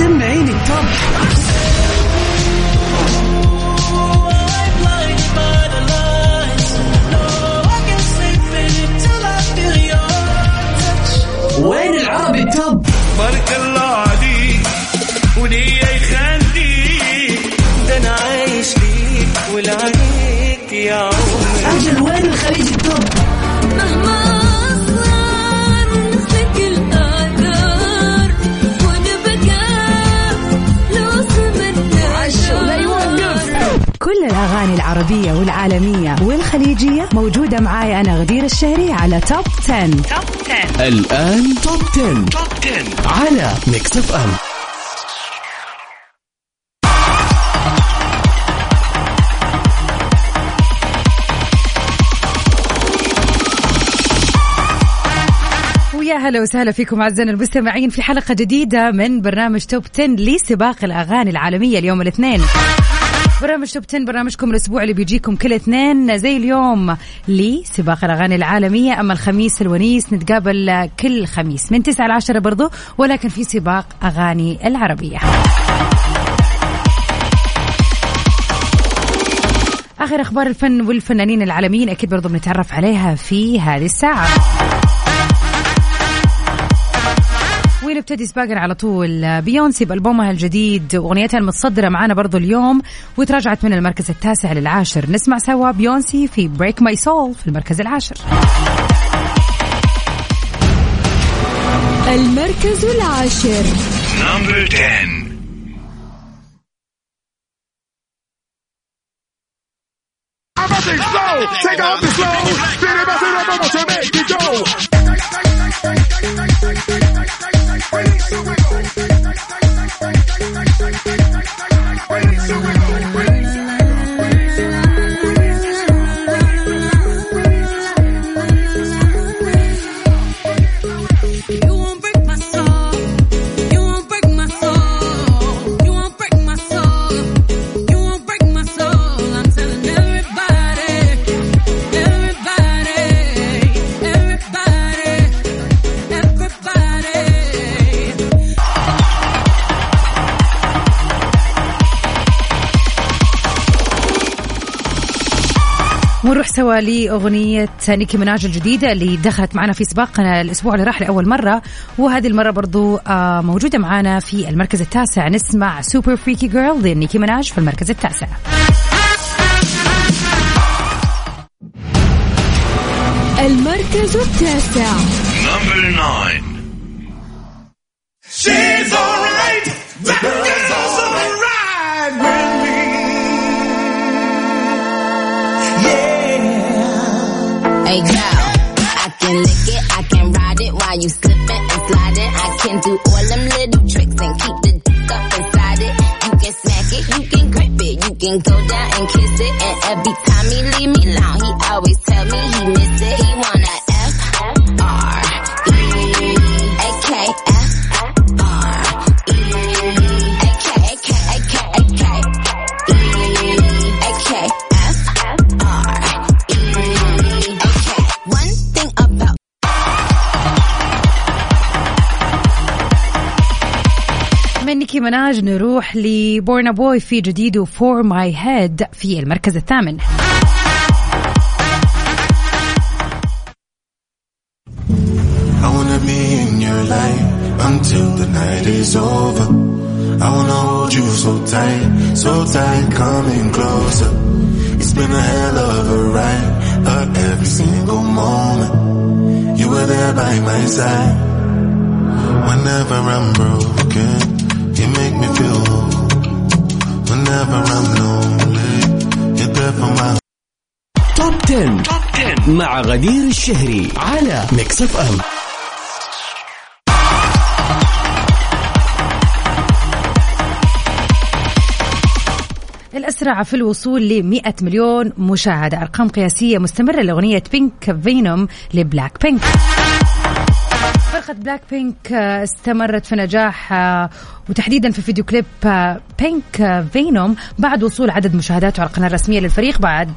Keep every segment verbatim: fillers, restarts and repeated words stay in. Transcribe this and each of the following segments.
سمعيني التوب. وين العربي التوب؟ بارك الله عليك وليه يخليك ده انا عايش ليك ولعليك يا عمري. اجل وين الخليج التوب؟ مهما كل الأغاني العربية والعالمية والخليجية موجودة معاي أنا غدير الشهري على توب عشرة. توب عشرة الآن. توب عشرة. توب عشرة على ميكس اف ام. يا هلا وسهلا فيكم أعزائنا المستمعين في حلقة جديدة من برنامج توب عشرة لسباق الأغاني العالمية اليوم الاثنين. برنامج توب عشرة برنامجكم الأسبوع اللي بيجيكم كل اثنين زي اليوم لسباق الأغاني العالمية. أما الخميس الونيس نتقابل كل خميس من تسعة لعشرة برضو، ولكن في سباق أغاني العربية. آخر أخبار الفن والفنانين العالميين أكيد برضو بنتعرف عليها في هذه الساعة، ونبتدي سباقنا على طول. بيونسي بألبومها الجديد أغنيتها المتصدرة معانا برضو اليوم وتراجعت من المركز التاسع للعاشر. نسمع سوا بيونسي في بريك ماي سول في المركز العاشر. المركز العاشر. نمبر عشرة. ونروح سوا لأغنية نيكي ميناج الجديدة اللي دخلت معنا في سباقنا الأسبوع اللي راح لأول مرة، وهذه المرة برضو موجودة معنا في المركز التاسع. نسمع سوبر فريكي جيرل لنيكي ميناج في المركز التاسع. المركز التاسع. Number nine. She's alright. That girl's alright with me. Yeah. Hey girl, I can lick it, I can ride it while you slipping and sliding. I can do all them little tricks and keep the dick up inside it. You can smack it, you can grip it, you can go down and kiss it. And every time he leave me alone, he always tell me he miss it. He wanna F R E A K F R E A K A K A K A K E A K F R E A K. One thing about. من نيكي مناج نروح لبورنا بوي في جديده For My Head في المركز الثامن. I wanna be in your life until the night is over. I wanna hold you so tight, so tight, coming closer. It's been a hell of a ride, but every single moment you were there by my side. Whenever I'm broken, you make me feel whole. Whenever I'm lonely, you're there for my. Top عشرة. Top عشرة مع غدير الشهري على ميكس اف ام. الأسرع في الوصول لمئة مليون مشاهدة، أرقام قياسية مستمرة لأغنية بينك فينوم لبلاك بينك. فرقة بلاك بينك استمرت في نجاح وتحديدا في فيديو كليب بينك فينوم بعد وصول عدد مشاهداته على القناة الرسمية للفريق بعد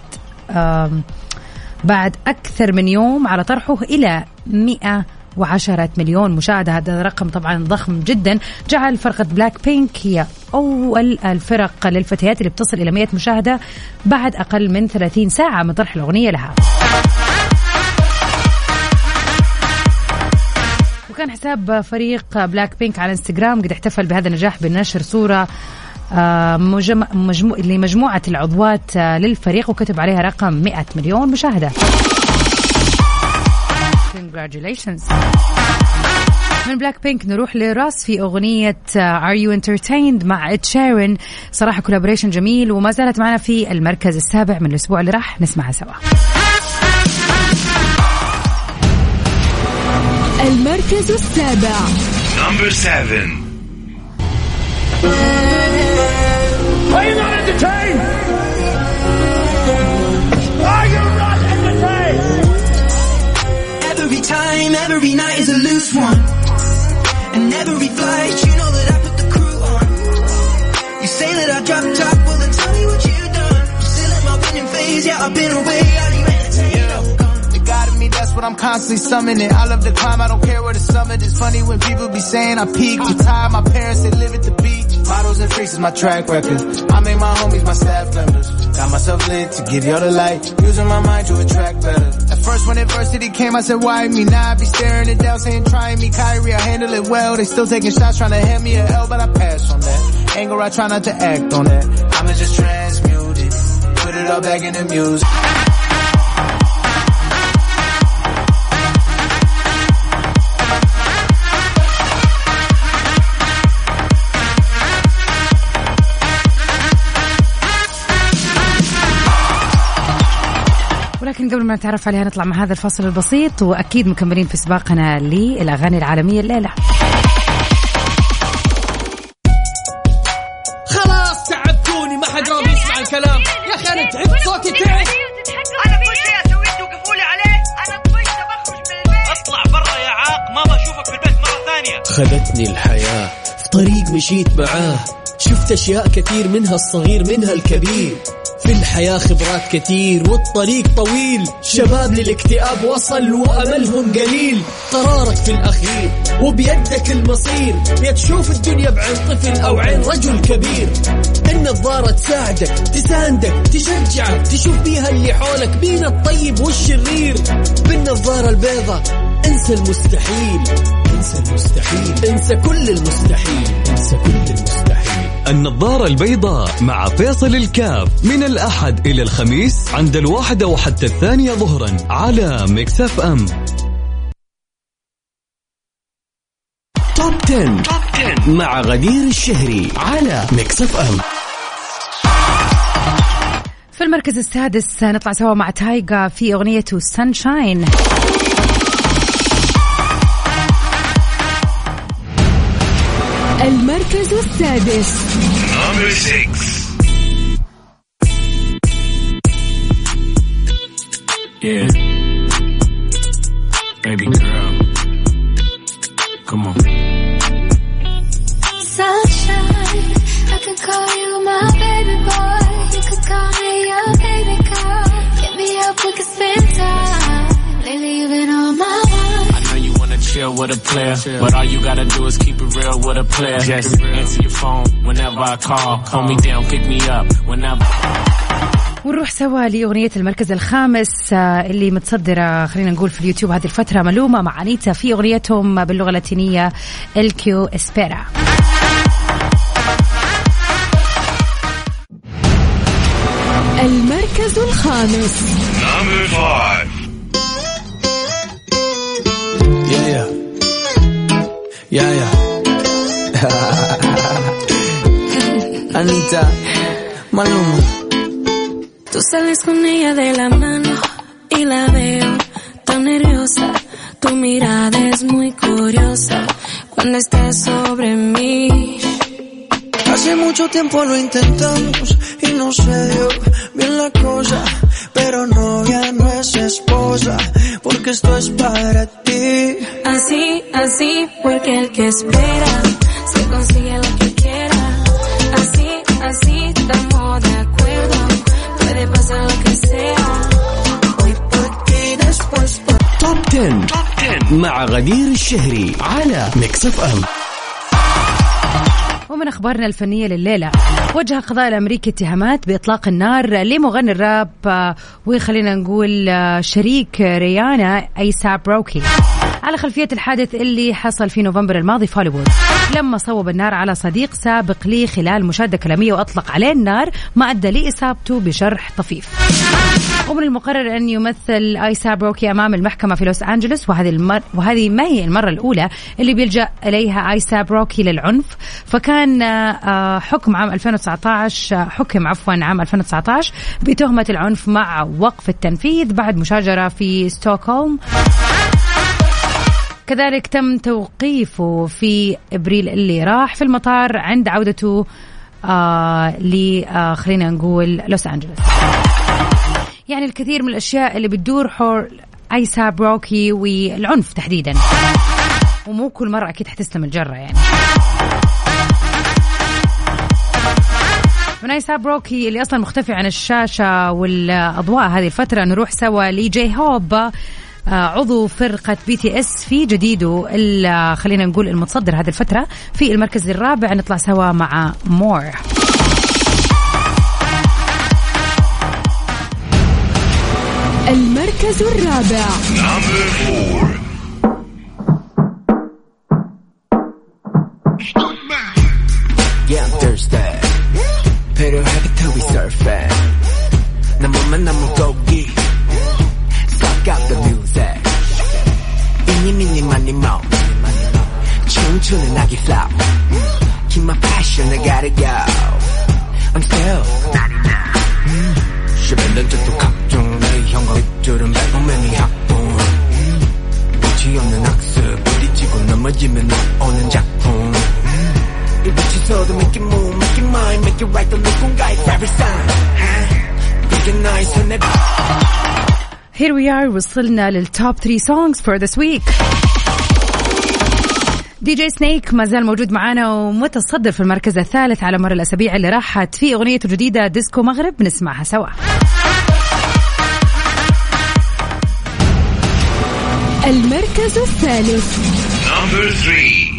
بعد أكثر من يوم على طرحه إلى مئة وعشرة مليون مشاهدة. هذا رقم طبعا ضخم جدا جعل فرقة بلاك بينك هي أول الفرق للفتيات اللي بتصل إلى مئة مشاهدة بعد أقل من ثلاثين ساعة من طرح الأغنية لها. وكان حساب فريق بلاك بينك على انستغرام قد احتفل بهذا النجاح بنشر صورة مجمو... مجمو... لمجموعة العضوات للفريق وكتب عليها رقم مئة مليون مشاهدة. Congratulations. من بلاك بينك نروح لراس في أغنية Are You Entertained مع إتشيرن. صراحة كولابوريشن جميل وما زالت معنا في المركز السابع من الأسبوع اللي راح نسمعها سوا. المركز السابع Number seven. Are you not entertained? Are you not entertained? Every time, every night is a loose one. And every flight, you know that I put the crew on. You say that I dropped top, well then tell me what you done. Still in my winning phase, yeah I've been away. Are you entertained? God of me, that's what I'm constantly summoning. I love the climb, I don't care where the summit is. Funny when people be saying I peaked. I'm tired, my parents, they live at the beach. Models and freaks is my track record. I make my homies my staff members. Got myself lit to give y'all the light. Using my mind to attract better. At first when adversity came, I said, why me? Now I be staring it down, saying, try me, Kyrie, I handle it well. They still taking shots, trying to hand me a L, but I pass on that. Anger, I try not to act on that. I'ma just transmute it. Put it all back in the music. لكن قبل ما نتعرف عليها نطلع مع هذا الفاصل البسيط وأكيد مكملين في سباقنا للأغاني العالمية الليلة. خلاص تعبتوني ما حد راضي يسمع الكلام يا أخي أنا تعبت صوتي تعب. أنا كل شيء أسويه توقفوا لي عليه. أنا طفشت بخرج من البيت. أطلع برا يا عاق ما بشوفك في البيت مرة ثانية. خذتني الحياة في طريق مشيت معاه شفت أشياء كثير منها الصغير منها الكبير. في الحياة خبرات كتير والطريق طويل. شباب للاكتئاب وصل وأملهم قليل. قرارك في الأخير وبيدك المصير. يا تشوف الدنيا بعين طفل أو عين رجل كبير. النظارة تساعدك تساندك تشجعك تشوف بيها اللي حولك بين الطيب والشرير. بالنظارة البيضة انسى المستحيل انسى المستحيل انسى كل المستحيل انسى كل المستحيل. النظارة البيضاء مع فيصل الكاف من الأحد إلى الخميس عند الواحدة وحتى الثانية ظهرا على ميكس اف ام. توب عشرة مع غدير الشهري على ميكس اف ام. في المركز السادس نطلع سوا مع تايغا في أغنيته سانشاين. المركز السادس نمبر ستة. Yeah, baby girl, come on. Sunshine, I can call you my baby boy. You can call me your baby girl. Get me up, we can spend time. Lately you've been on my mind. I know you wanna chill with a player, chill. But all you gotta do is keep it real with a player. Just answer your phone whenever I call. Call me down, pick me up whenever. ونروح سوا لأغنية المركز الخامس اللي متصدرة خلينا نقول في اليوتيوب هذه الفترة ملومة مع أنيتا في أغنيتهم باللغة اللاتينية الكيو إسبيرا. المركز الخامس نمبر خمسة. يا يا يا يا أنيتا ملومة. Tú sales con ella de la mano y la veo tan nerviosa. Tu mirada es muy curiosa cuando estás sobre mí. Hace mucho tiempo lo intentamos y no se dio bien la cosa. Pero novia no es esposa porque esto es para ti. Así, así, porque el que espera se consigue lo que quiera. Así, así, estamos de acuerdo. Puede pasar lo que sea. Hoy por ti, después por ti. Top عشرة مع غدير الشهري على ميكس اف ام. ومن أخبارنا الفنية لليلة، وجه القضاء الأمريكي اتهامات بإطلاق النار لمغني الراب وخلينا نقول شريك ريانا أيساب روكي على خلفية الحادث اللي حصل في نوفمبر الماضي في هوليوود، لما صوب النار على صديق سابق لي خلال مشادة كلامية وأطلق عليه النار ما أدى لإصابته بجرح طفيف. ومن المقرر أن يمثل أيساب روكي أمام المحكمة في لوس أنجلوس، وهذه المر... وهذه ما هي المرة الأولى اللي بيلجأ إليها أيساب روكي للعنف، فكان حكم عام ألفين وتسعطعش حكم عفوا عام ألفين وتسعطعش بتهمة العنف مع وقف التنفيذ بعد مشاجرة في ستوكهولم. كذلك تم توقيفه في إبريل اللي راح في المطار عند عودته آه ل آه خلينا نقول لوس أنجلوس. يعني الكثير من الأشياء اللي بتدور حول أيساب روكي والعنف تحديدا، ومو كل مرة أكيد حتستلم الجرة. يعني من أيساب روكي اللي أصلا مختفي عن الشاشة والأضواء هذه الفترة، نروح سوا لجي هوب عضو فرقة بي تي اس في جديده خلينا نقول المتصدر هذه الفترة في المركز الرابع. نطلع سوا مع مور. المركز الرابع. Got the music. Inni mini money mo. 춤추는 아기 flop. Keep my passion, I gotta go. I'm still not enough. 십년 전도 각종 내 형과 입줄은 백범맨이 학동. 끝이 없는 학습 부딪히고 넘어지면 오는 작품. 이 부딪혀도 make it move, make it mine, make it right. 또 누군가의 every sign. Make it nice and never. Here we are. وصلنا للtop three songs for this week. دي جي Snake ما زال موجود معنا ومتصدر في المركز الثالث على مر الأسابيع اللي راحت في أغنيته الجديدة ديسكو مغرب، نسمعها سوا. المركز الثالث. Number three.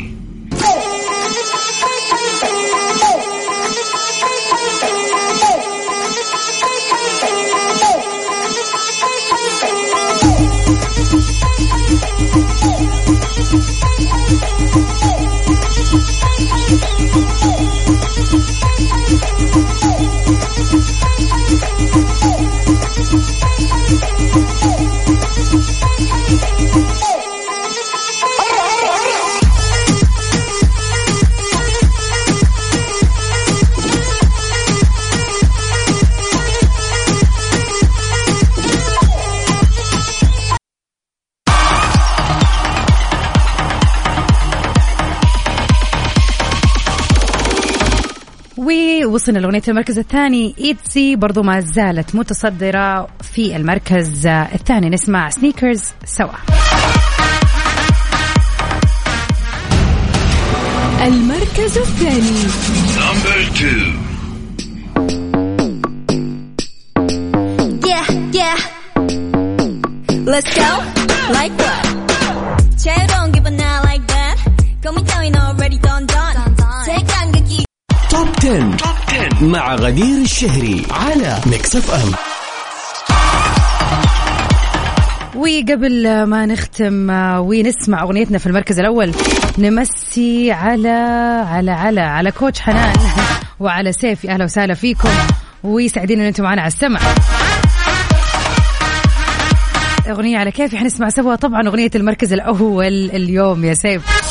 وصلنا لغنية المركز الثاني إيتسي، برضو ما زالت متصدرة في المركز الثاني. نسمع سنيكرز سوا. المركز الثاني. Number two. Yeah, yeah. Let's go like that. Chill, don't give a night like that. Call me down already done done. Take on the key. Top ten. مع غدير الشهري على ميكس اف ام. وقبل ما نختم ونسمع اغنيتنا في المركز الاول، نمسي على على على على كوتش حنان وعلى سيفي، اهلا وسهلا فيكم ويسعدين ان انتم معنا على السمع. اغنيه على كيفي حنسمع سوا، طبعا اغنيه المركز الاول اليوم يا سيف.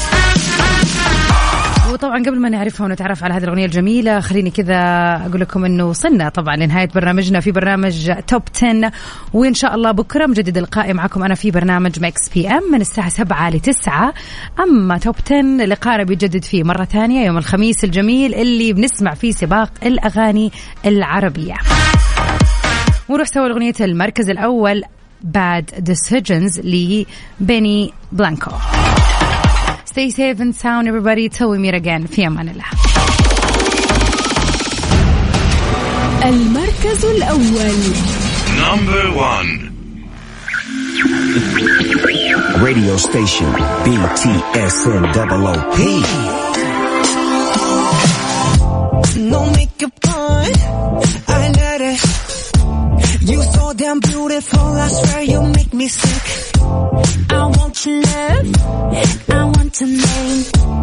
وطبعا قبل ما نعرفها ونتعرف على هذه الأغنية الجميلة، خليني كذا أقول لكم أنه وصلنا طبعا لنهاية برنامجنا في برنامج توب عشرة، وإن شاء الله بكرة مجدد اللقاء معكم أنا في برنامج ماكس بي أم من الساعة سبعة لتسعة. أما توب عشرة لقاءنا بيتجدد فيه مرة ثانية يوم الخميس الجميل اللي بنسمع فيه سباق الأغاني العربية. ونروح سوا لأغنية المركز الأول Bad Decisions لبيني بلانكو. Stay safe and sound everybody till we meet again. في أمان الله. المركز الأول. Number one. radio station, B T S and O O P. No makeup on, I let it. You so damn beautiful, I swear you make me sick. I want your love, I want your name.